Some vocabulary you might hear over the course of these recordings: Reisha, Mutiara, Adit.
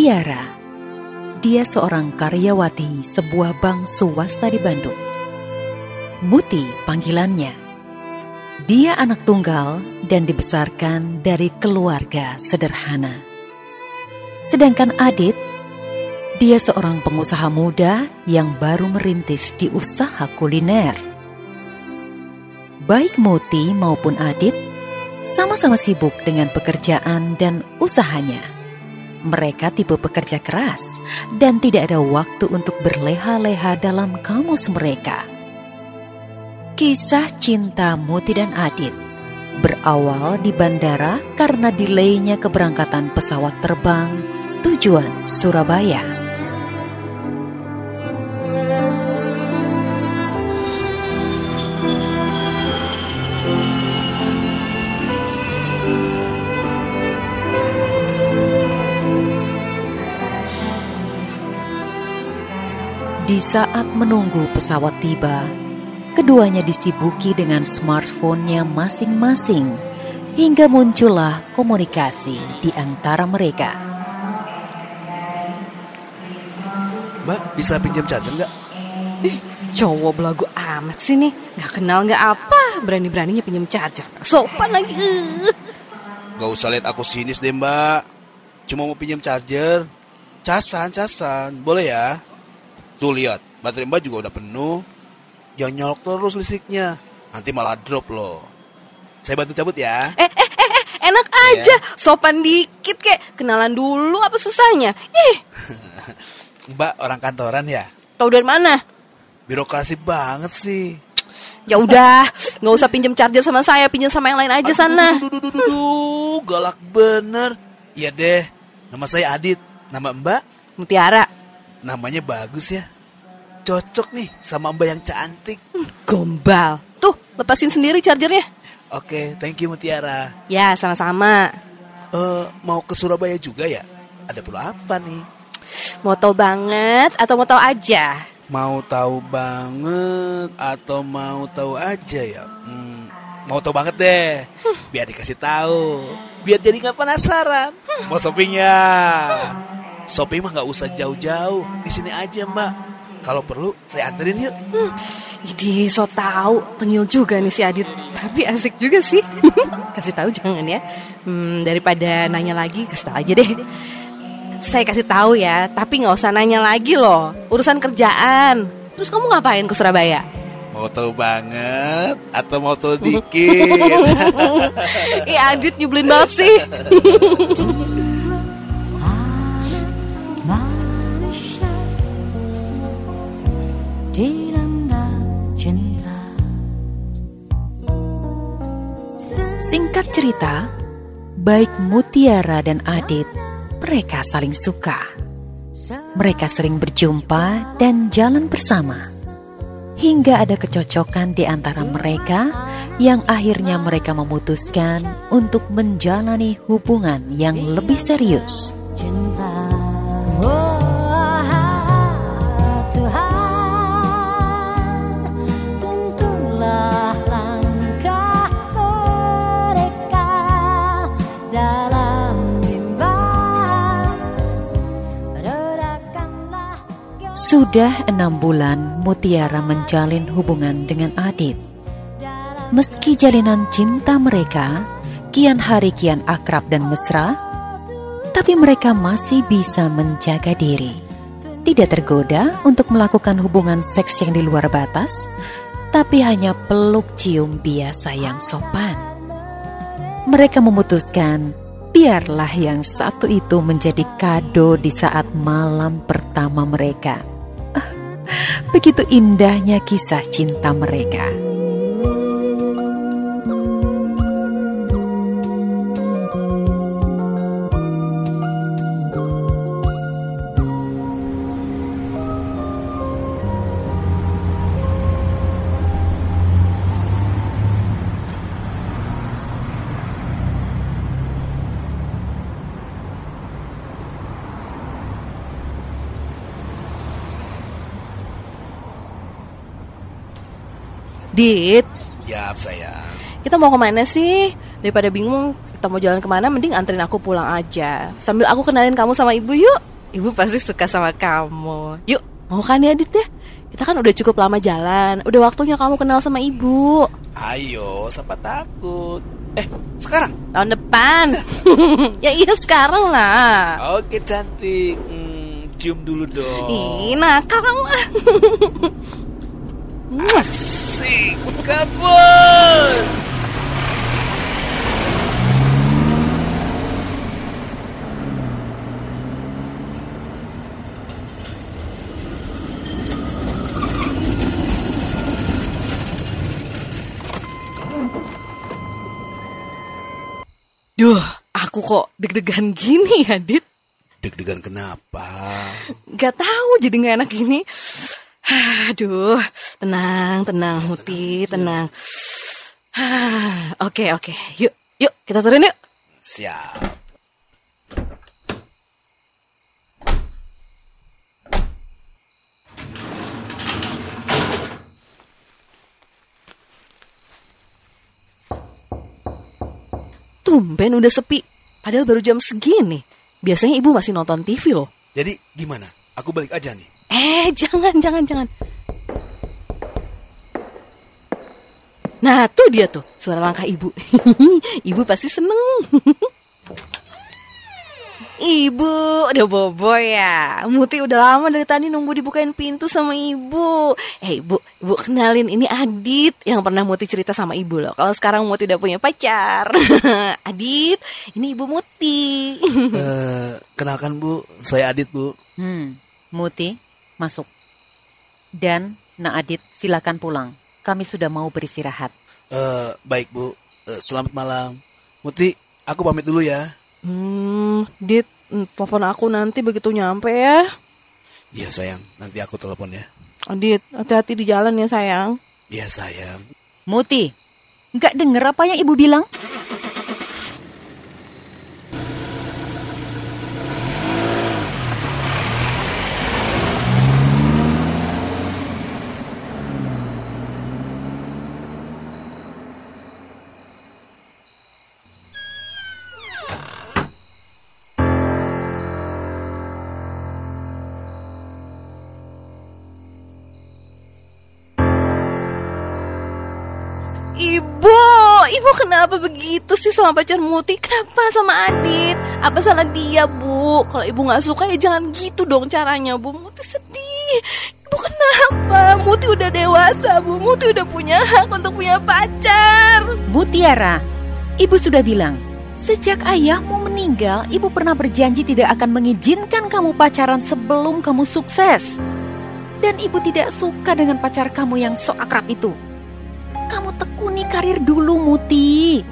Mutiara. Dia seorang karyawati sebuah bank swasta di Bandung. Muti panggilannya. Dia anak tunggal dan dibesarkan dari keluarga sederhana. Sedangkan Adit, dia seorang pengusaha muda yang baru merintis di usaha kuliner. Baik Muti maupun Adit sama-sama sibuk dengan pekerjaan dan usahanya. Mereka tipe pekerja keras dan tidak ada waktu untuk berleha-leha dalam kamus mereka. Kisah cinta Muti dan Adit berawal di bandara karena delaynya keberangkatan pesawat terbang tujuan Surabaya. Di saat menunggu pesawat tiba, keduanya disibuki dengan smartphone-nya masing-masing hingga muncullah komunikasi di antara mereka. Mbak, bisa pinjam charger nggak? Cowok belagu amat sih nih, nggak kenal nggak apa, berani-beraninya pinjam charger. Sopan lagi. Gak usah lihat aku sinis deh mbak, cuma mau pinjam charger. Casan, boleh ya? Tuh lihat, baterai mbak juga udah penuh. Jangan nyolok terus listriknya, nanti malah drop loh. Saya bantu cabut ya. Enak aja, yeah. Sopan dikit kek. Kenalan dulu apa susahnya. Mbak orang kantoran ya? Tahu dari mana? Birokrasi banget sih. Ya udah, nggak usah pinjam charger sama saya, pinjam sama yang lain aja sana. Galak bener. Iya deh, nama saya Adit, nama mbak? Mutiara. Namanya bagus ya, cocok nih sama mbak yang cantik. Gombal. Tuh, lepasin sendiri chargernya. Oke, thank you Mutiara. Ya, sama-sama. Mau ke Surabaya juga ya? Ada perlu apa nih? Mau tahu banget atau mau tahu aja? Mau tahu banget atau mau tahu aja ya? Mau tahu banget deh. Biar dikasih tahu, biar jadi nggak penasaran. Mau shoppingnya? Shopping mah gak usah jauh-jauh, di sini aja mbak. Kalau perlu saya anterin yuk. Ini so tau, tengil juga nih si Adit. Tapi asik juga sih. Kasih tahu jangan ya. Daripada nanya lagi, kasih tahu aja deh. Saya kasih tahu ya, tapi gak usah nanya lagi loh. Urusan kerjaan. Terus kamu ngapain ke Surabaya? Mau tahu banget atau mau tahu dikit? Ih Adit nyebelin banget sih. Singkat cerita, baik Mutiara dan Adit, mereka saling suka. Mereka sering berjumpa dan jalan bersama, hingga ada kecocokan di antara mereka yang akhirnya mereka memutuskan untuk menjalani hubungan yang lebih serius. Sudah 6 bulan Mutiara menjalin hubungan dengan Adit. Meski jalinan cinta mereka kian hari kian akrab dan mesra, tapi mereka masih bisa menjaga diri, tidak tergoda untuk melakukan hubungan seks yang di luar batas, tapi hanya peluk cium biasa yang sopan. Mereka memutuskan biarlah yang satu itu menjadi kado di saat malam pertama mereka. Begitu indahnya kisah cinta mereka. Dit, ya sayang, kita mau kemana sih? Daripada bingung kita mau jalan kemana, mending anterin aku pulang aja. Sambil aku kenalin kamu sama ibu yuk. Ibu pasti suka sama kamu. Yuk, mau kan ya Adit ya? Kita kan udah cukup lama jalan. Udah waktunya kamu kenal sama ibu. Ayo, siapa takut? Sekarang? Tahun depan. Ya iya sekarang lah. Oke cantik. Cium dulu dong. Ih, nakal kamu. Asik, kabur. Duh, aku kok deg-degan gini ya, Dit? Deg-degan kenapa? Gak tahu, jadi gak enak gini. Aduh, tenang, Muti, tenang. Oke, yuk, kita turun yuk. Siap. Tumben udah sepi, padahal baru jam segini. Biasanya ibu masih nonton TV loh. Jadi gimana? Aku balik aja nih. Jangan. Nah tuh dia tuh, suara langkah ibu. Ibu pasti seneng. Ibu, udah bobo ya? Muti udah lama dari tadi nunggu dibukain pintu sama ibu. Ibu, kenalin, ini Adit yang pernah Muti cerita sama ibu loh. Kalau sekarang Muti udah punya pacar. Adit, ini ibu Muti. Kenalkan Bu, saya Adit Bu. Muti, masuk. Dan Nak Adit, silakan pulang. Kami sudah mau beristirahat. Baik Bu, selamat malam. Muti, aku pamit dulu ya. Dit, telepon aku nanti begitu nyampe ya. Iya sayang, nanti aku telepon ya. Dit, hati-hati di jalan ya sayang. Iya sayang. Muti, gak denger apa yang ibu bilang? Ibu kenapa begitu sih sama pacar Muti? Kenapa sama Adit? Apa salah dia Bu? Kalau ibu gak suka ya jangan gitu dong caranya Bu. Muti sedih. Ibu kenapa? Muti udah dewasa Bu. Muti udah punya hak untuk punya pacar. Mutiara, ibu sudah bilang, sejak ayahmu meninggal, ibu pernah berjanji tidak akan mengizinkan kamu pacaran sebelum kamu sukses. Dan ibu tidak suka dengan pacar kamu yang sok akrab itu. Kamu tekuni karir dulu, Muti.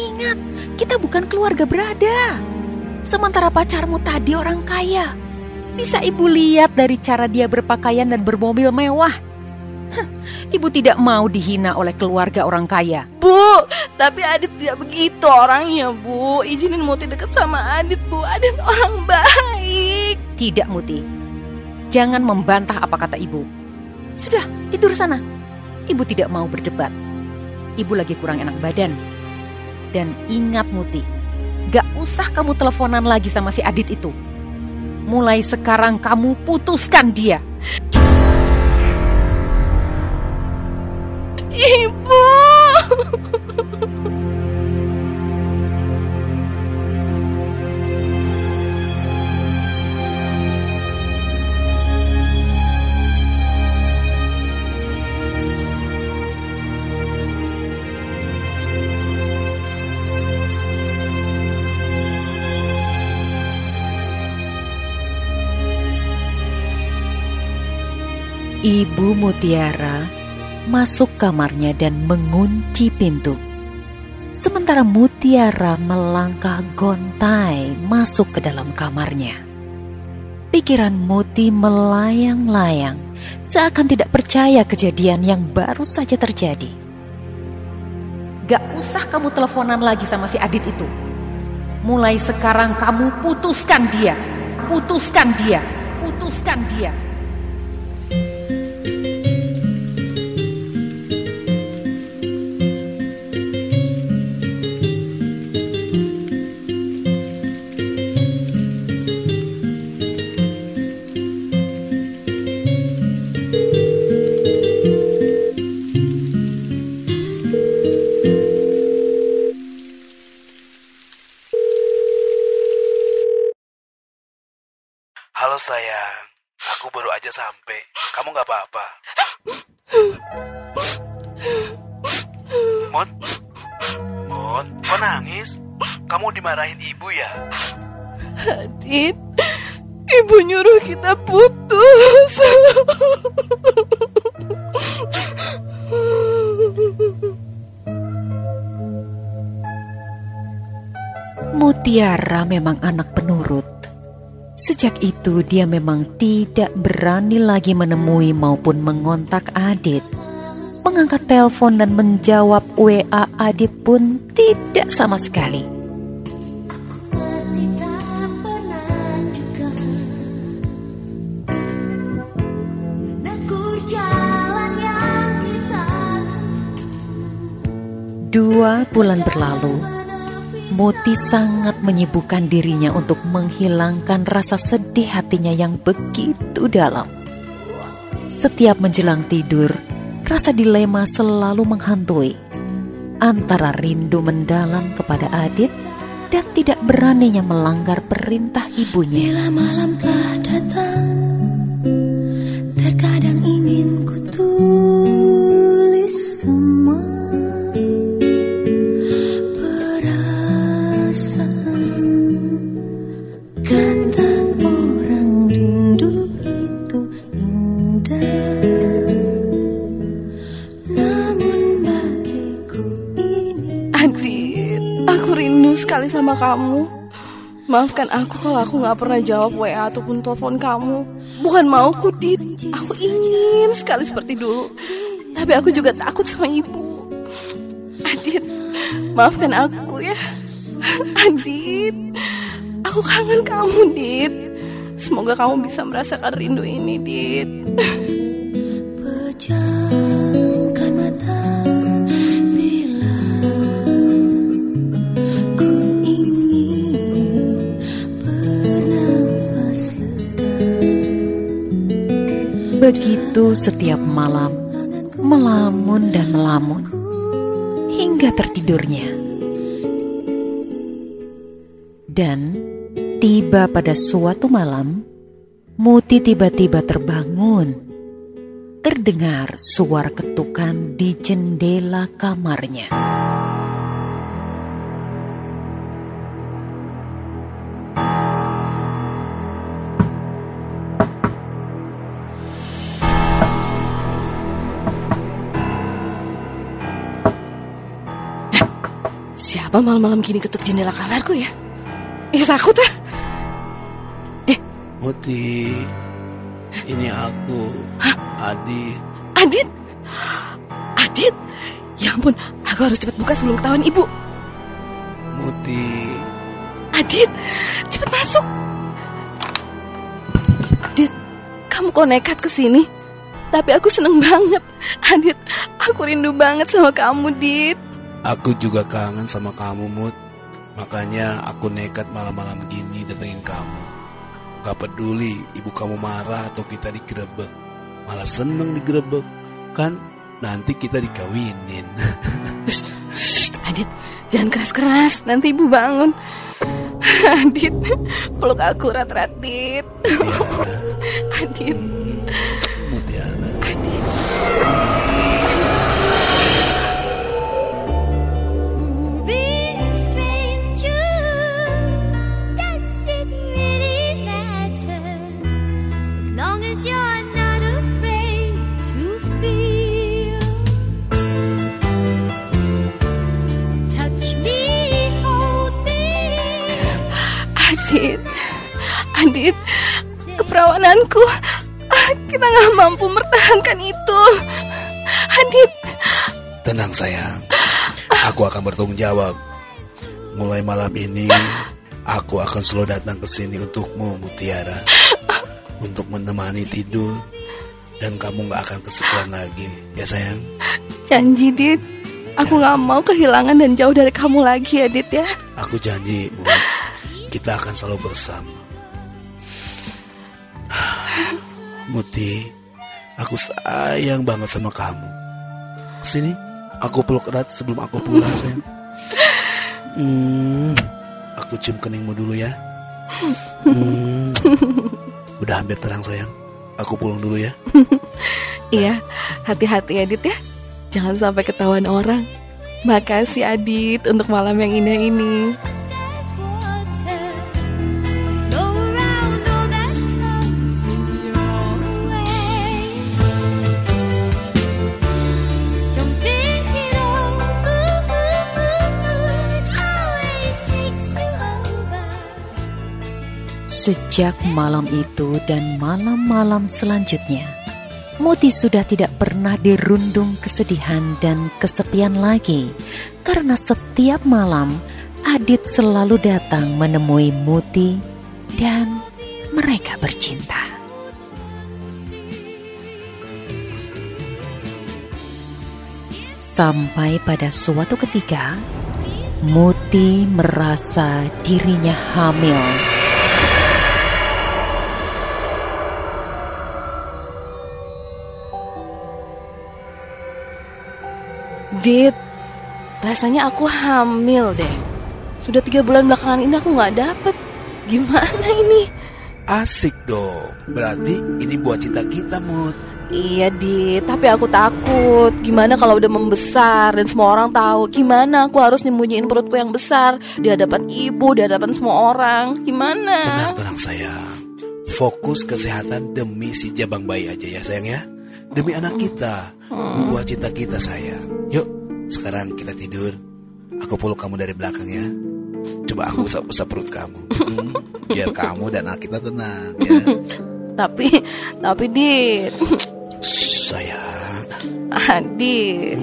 Ingat, kita bukan keluarga berada. Sementara pacarmu tadi orang kaya. Bisa ibu lihat dari cara dia berpakaian dan bermobil mewah. Ibu tidak mau dihina oleh keluarga orang kaya. Bu, tapi Adit tidak begitu orangnya, Bu. Izinin Muti dekat sama Adit, Bu. Adit orang baik. Tidak, Muti. Jangan membantah apa kata ibu. Sudah, tidur sana. Ibu tidak mau berdebat. Ibu lagi kurang enak badan. Dan ingat Muti, gak usah kamu teleponan lagi sama si Adit itu. Mulai sekarang kamu putuskan dia. Ibu. Ibu Mutiara masuk kamarnya dan mengunci pintu. Sementara Mutiara melangkah gontai masuk ke dalam kamarnya. Pikiran Muti melayang-layang, seakan tidak percaya kejadian yang baru saja terjadi. Gak usah kamu teleponan lagi sama si Adit itu. Mulai sekarang kamu putuskan dia. Putuskan dia. Putuskan dia. Halo sayang, aku baru aja sampai. Kamu gak apa-apa? Mon, kok nangis? Kamu dimarahin ibu ya? Adit, ibu nyuruh kita putus. Mutiara memang anak penurut. Sejak itu dia memang tidak berani lagi menemui maupun mengontak Adit. Mengangkat telepon dan menjawab WA Adit pun tidak sama sekali. Dua bulan berlalu. Muti sangat menyibukkan dirinya untuk menghilangkan rasa sedih hatinya yang begitu dalam. Setiap menjelang tidur, rasa dilema selalu menghantui. Antara rindu mendalam kepada Adit dan tidak beraninya melanggar perintah ibunya. Bila malam telah datang, terkadang ingin ku tulis semua. Sekali sama kamu. Maafkan aku kalau aku gak pernah jawab WA ataupun telepon kamu. Bukan mau ku, Dit. Aku ingin sekali seperti dulu. Tapi aku juga takut sama ibu. Adit, maafkan aku ya. Adit, aku kangen kamu, Dit. Semoga kamu bisa merasakan rindu ini, Dit. Begitu setiap malam, melamun dan melamun, hingga tertidurnya. Dan tiba pada suatu malam, Muti tiba-tiba terbangun. Terdengar suara ketukan di jendela kamarnya. Siapa malam-malam gini ketuk jendela kamarku ya? Ih, takut ah. Muti, ini aku. Hah? Adit? Ya ampun, aku harus cepat buka sebelum ketahuan ibu. Muti. Adit, cepat masuk. Adit, kamu kok nekat kesini? Tapi aku seneng banget. Adit, aku rindu banget sama kamu, Dit. Aku juga kangen sama kamu, Mut. Makanya aku nekat malam-malam gini datengin kamu. Gak peduli ibu kamu marah atau kita digerebek. Malah seneng digerebek. Kan nanti kita dikawinin. Adit, jangan keras-keras. Nanti ibu bangun. Adit, peluk aku rat-rat, Dit. Adit. Mutiara. Adit. Adit, keperawananku, kita gak mampu mempertahankan itu. Adit, tenang sayang, aku akan bertanggung jawab. Mulai malam ini, aku akan selalu datang ke sini untukmu, Mutiara, untuk menemani tidur, dan kamu gak akan kesepian lagi, ya sayang. Janji, Dit, aku ya. Gak mau kehilangan dan jauh dari kamu lagi ya, Dit ya. Aku janji, Bu. Kita akan selalu bersama. Muti, aku sayang banget sama kamu. Sini, aku peluk erat sebelum aku pulang, sayang. Aku cium keningmu dulu ya. Udah hampir terang sayang. Aku pulang dulu ya. Iya, hati-hati Adit ya. Jangan sampai ketahuan orang. Makasih Adit untuk malam yang indah ini. Sejak malam itu dan malam-malam selanjutnya, Muti sudah tidak pernah dirundung kesedihan dan kesepian lagi, karena setiap malam Adit selalu datang menemui Muti dan mereka bercinta. Sampai pada suatu ketika, Muti merasa dirinya hamil. Dit, rasanya aku hamil deh. Sudah 3 bulan belakangan ini aku gak dapet. Gimana ini? Asik dong, berarti ini buat cinta kita Mut. Iya Dit, tapi aku takut. Gimana kalau udah membesar dan semua orang tahu? Gimana aku harus nyembunyiin perutku yang besar di hadapan ibu, di hadapan semua orang? Gimana? Tenang sayang, fokus kesehatan demi si jabang bayi aja ya sayang ya. Demi anak kita, buat cinta kita sayang. Yuk, sekarang kita tidur. Aku peluk kamu dari belakang ya. Coba aku usap-usap perut kamu, biar kamu dan anak kita tenang ya. Tapi Dit, sayang Adit.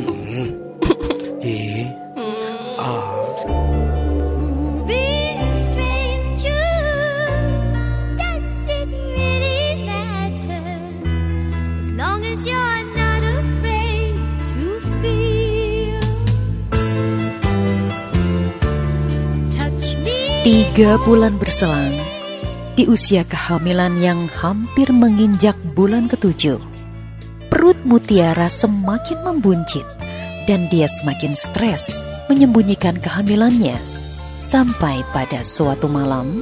Tiga bulan berselang, di usia kehamilan yang hampir menginjak bulan ke-7, perut Mutiara semakin membuncit dan dia semakin stres menyembunyikan kehamilannya. Sampai pada suatu malam,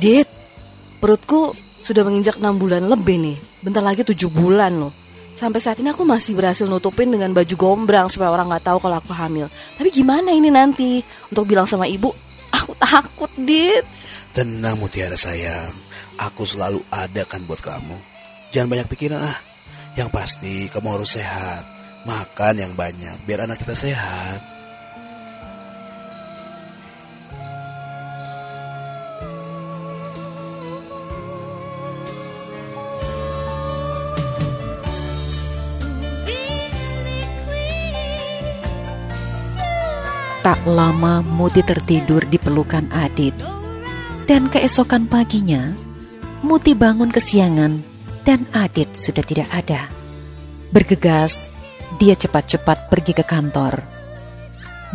Dit, perutku sudah menginjak 6 bulan lebih nih, bentar lagi 7 bulan loh. Sampai saat ini aku masih berhasil nutupin dengan baju gombrang supaya orang gak tahu kalau aku hamil. Tapi gimana ini nanti? Untuk bilang sama ibu, aku takut Dit. Tenang Mutiara sayang, aku selalu ada kan buat kamu. Jangan banyak pikiran ah. Yang pasti kamu harus sehat. Makan yang banyak biar anak kita sehat. Tak lama Muti tertidur di pelukan Adit. Dan keesokan paginya, Muti bangun kesiangan dan Adit sudah tidak ada. Bergegas, dia cepat-cepat pergi ke kantor.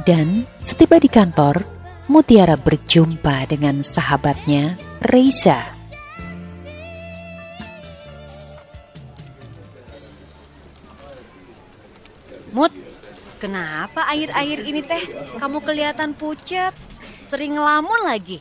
Dan setiba di kantor, Mutiara berjumpa dengan sahabatnya Reisha. Mut, kenapa akhir-akhir ini teh kamu kelihatan pucat, sering ngelamun lagi?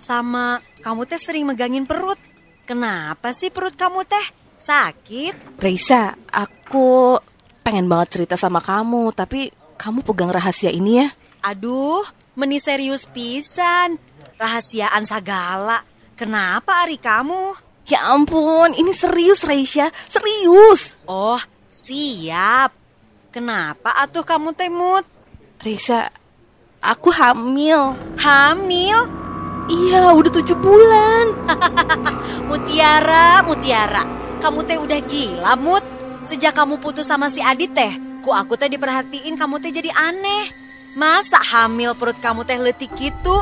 Sama kamu teh sering megangin perut. Kenapa sih perut kamu teh? Sakit? Reisha, aku pengen banget cerita sama kamu, tapi kamu pegang rahasia ini ya. Aduh, meni serius pisan. Rahasiaan sagala. Kenapa ari kamu? Ya ampun, ini serius Reisha, serius. Oh, siap. Kenapa atuh kamu temut? Reisha, aku hamil. Hamil? Iya, udah 7 bulan. Mutiara, kamu teh udah gila Mut. Sejak kamu putus sama si Adit teh, aku teh diperhatiin kamu teh jadi aneh. Masa hamil perut kamu teh letik gitu?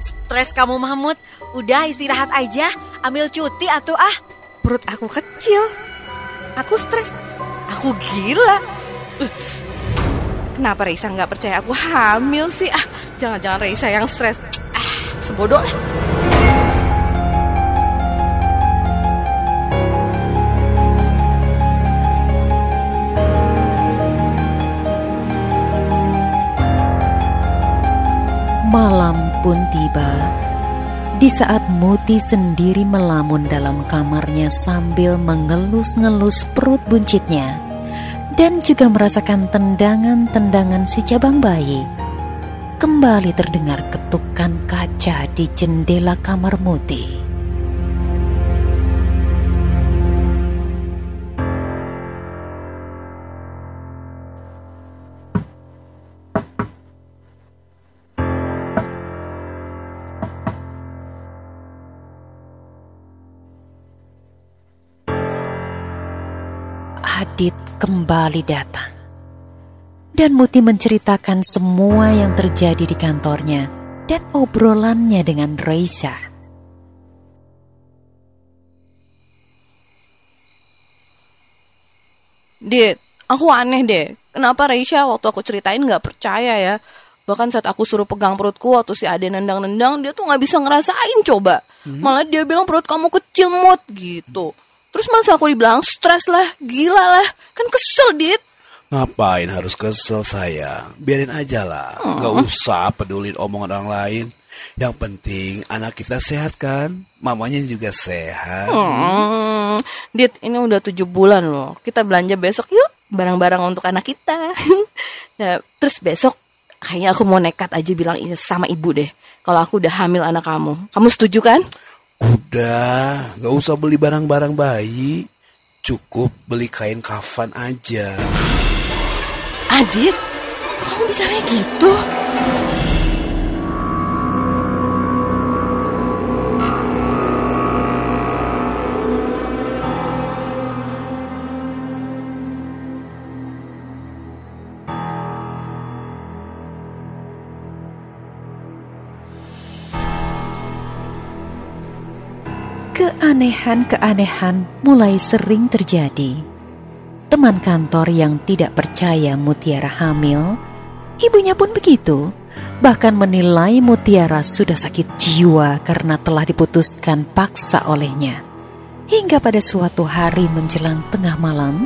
Stres kamu Mahmud. Udah istirahat aja, ambil cuti atuh ah. Perut aku kecil. Aku stres. Aku gila. Kenapa Reisha gak percaya aku hamil sih? Ah, jangan-jangan Reisha yang stres. Ah, sebodoh. Malam pun tiba, di saat Muti sendiri melamun dalam kamarnya sambil mengelus-ngelus perut buncitnya dan juga merasakan tendangan-tendangan si cabang bayi. Kembali terdengar ketukan kaca di jendela kamar Muti. Adit kembali datang dan Muti menceritakan semua yang terjadi di kantornya dan obrolannya dengan Reisha. Dit, aku aneh deh. Kenapa Reisha waktu aku ceritain gak percaya ya? Bahkan saat aku suruh pegang perutku waktu si Ade nendang-nendang, dia tuh gak bisa ngerasain coba. Malah dia bilang perut kamu kecil Mut gitu. Terus masa aku dibilang stres lah, gila lah. Kan kesel, Dit. Ngapain harus kesel sayang? Biarin aja lah. Gak usah pedulin omongan orang lain. Yang penting anak kita sehat kan? Mamanya juga sehat. Dit, ini udah 7 bulan loh. Kita belanja besok yuk. Barang-barang untuk anak kita. Nah, terus besok kayaknya aku mau nekat aja bilang sama ibu deh. Kalau aku udah hamil anak kamu. Kamu setuju kan? Udah, gak usah beli barang-barang bayi. Cukup beli kain kafan aja. Adit, kamu bicaranya gitu? Keanehan-keanehan mulai sering terjadi. Teman kantor yang tidak percaya Mutiara hamil, ibunya pun begitu. Bahkan menilai Mutiara sudah sakit jiwa karena telah diputuskan paksa olehnya. Hingga pada suatu hari menjelang tengah malam,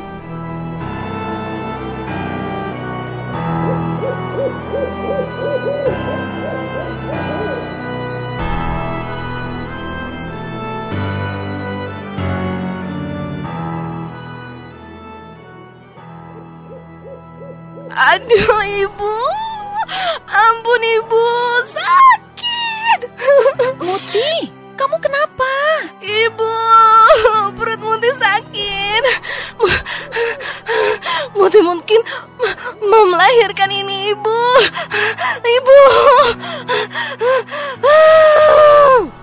aduh ibu, ampun ibu, sakit. Muti, kamu kenapa? Ibu, perut Muti sakit. Muti mungkin mau melahirkan ini ibu. Ibu.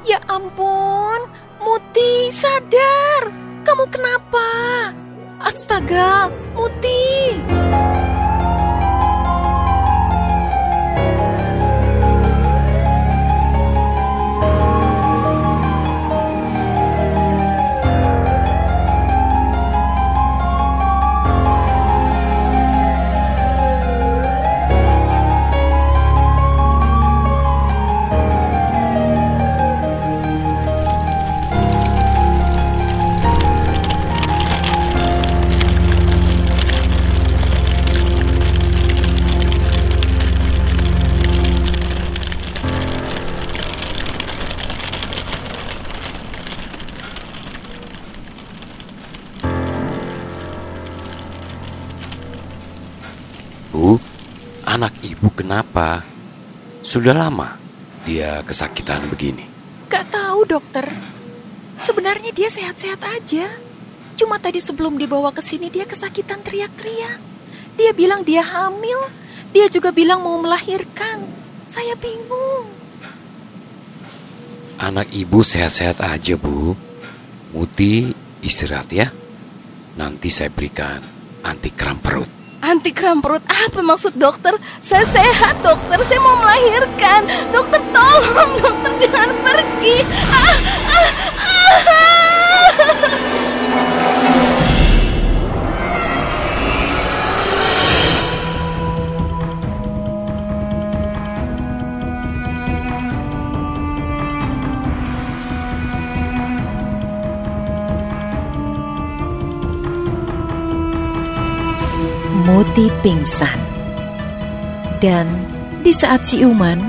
Ya ampun, Muti sadar. Kamu kenapa? Astaga, Muti. Anak ibu kenapa? Sudah lama dia kesakitan begini. Gak tahu dokter. Sebenarnya dia sehat-sehat aja. Cuma tadi sebelum dibawa ke sini dia kesakitan teriak-teriak. Dia bilang dia hamil. Dia juga bilang mau melahirkan. Saya bingung. Anak ibu sehat-sehat aja bu. Muti istirahat ya. Nanti saya berikan anti kram perut. Anti kram perut apa maksud dokter? Saya sehat dokter, saya mau melahirkan. Dokter tolong, dokter jangan pergi. Muti pingsan. Dan di saat siuman,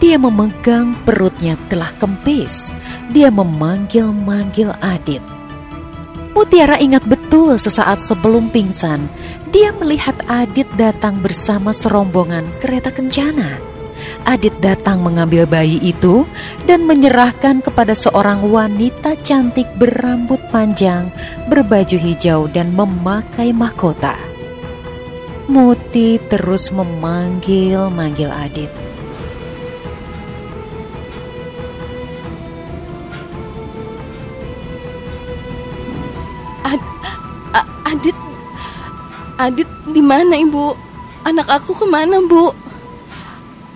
Dia memegang perutnya telah kempis. Dia memanggil-manggil Adit. Mutiara ingat betul sesaat sebelum pingsan, dia melihat Adit datang bersama serombongan kereta kencana. Adit datang mengambil bayi itu dan menyerahkan kepada seorang wanita cantik berambut panjang, berbaju hijau dan memakai mahkota. Muti terus memanggil-manggil Adit. Adit, di mana ibu? Anak aku kemana bu?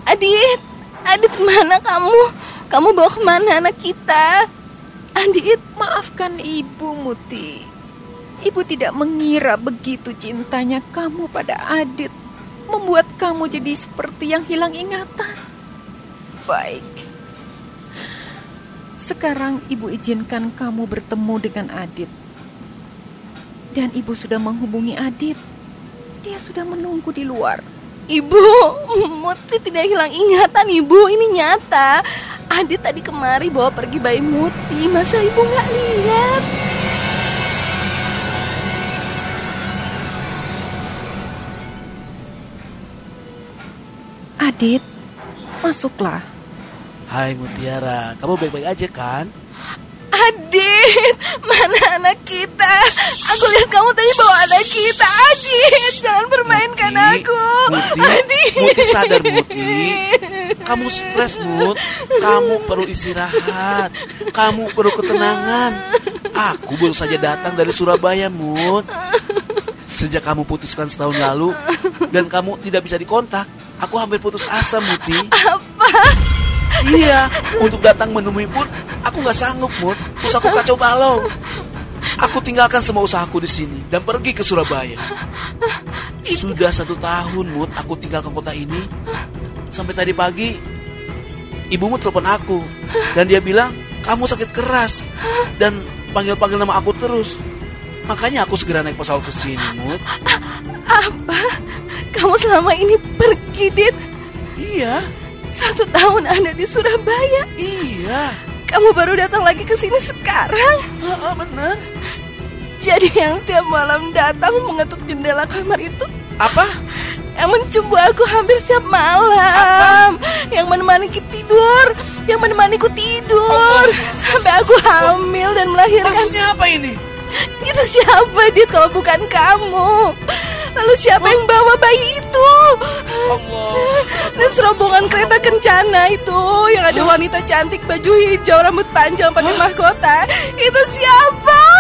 Adit kemana kamu? Kamu bawa kemana anak kita? Adit, maafkan ibu Muti. Ibu tidak mengira begitu cintanya kamu pada Adit membuat kamu jadi seperti yang hilang ingatan. Baik. Sekarang ibu izinkan kamu bertemu dengan Adit. Dan ibu sudah menghubungi Adit. Dia sudah menunggu di luar. Ibu, Muti tidak hilang ingatan ibu, ini nyata. Adit tadi kemari bawa pergi bayi Muti, masa ibu gak lihat? Adit, masuklah. Hai Mutiara, kamu baik-baik aja kan? Adit, mana anak kita? Aku lihat kamu tadi bawa anak kita. Adit, jangan permainkan aku. Muti sadar Muti. Kamu stres Mut. Kamu perlu istirahat. Kamu perlu ketenangan. Aku baru saja datang dari Surabaya Mut. Sejak kamu putuskan setahun lalu dan kamu tidak bisa dikontak, aku hampir putus asa Muti. Apa? Iya, untuk datang menemui pun aku gak sanggup Mut. Terus aku kacau balau. Aku tinggalkan semua usahaku di sini dan pergi ke Surabaya. Sudah 1 tahun Mut, aku tinggalkan kota ini. Sampai tadi pagi ibumu telepon aku dan dia bilang kamu sakit keras dan panggil-panggil nama aku terus. Makanya aku segera naik pesawat ke sini Mut. Apa? Kamu selama ini pergi Dit? Iya. 1 tahun ada di Surabaya. Iya. Kamu baru datang lagi ke sini sekarang? Benar. Jadi yang setiap malam datang mengetuk jendela kamar itu? Apa? Yang mencumbu aku hampir setiap malam. Apa? Yang menemaniku tidur, sampai aku hamil dan melahirkan. Maksudnya apa ini? Itu siapa Dit kalau bukan kamu? Lalu siapa yang bawa bayi itu? Allah. Dan serombongan kereta kencana itu yang ada wanita cantik baju hijau rambut panjang pakai mahkota. Itu siapa?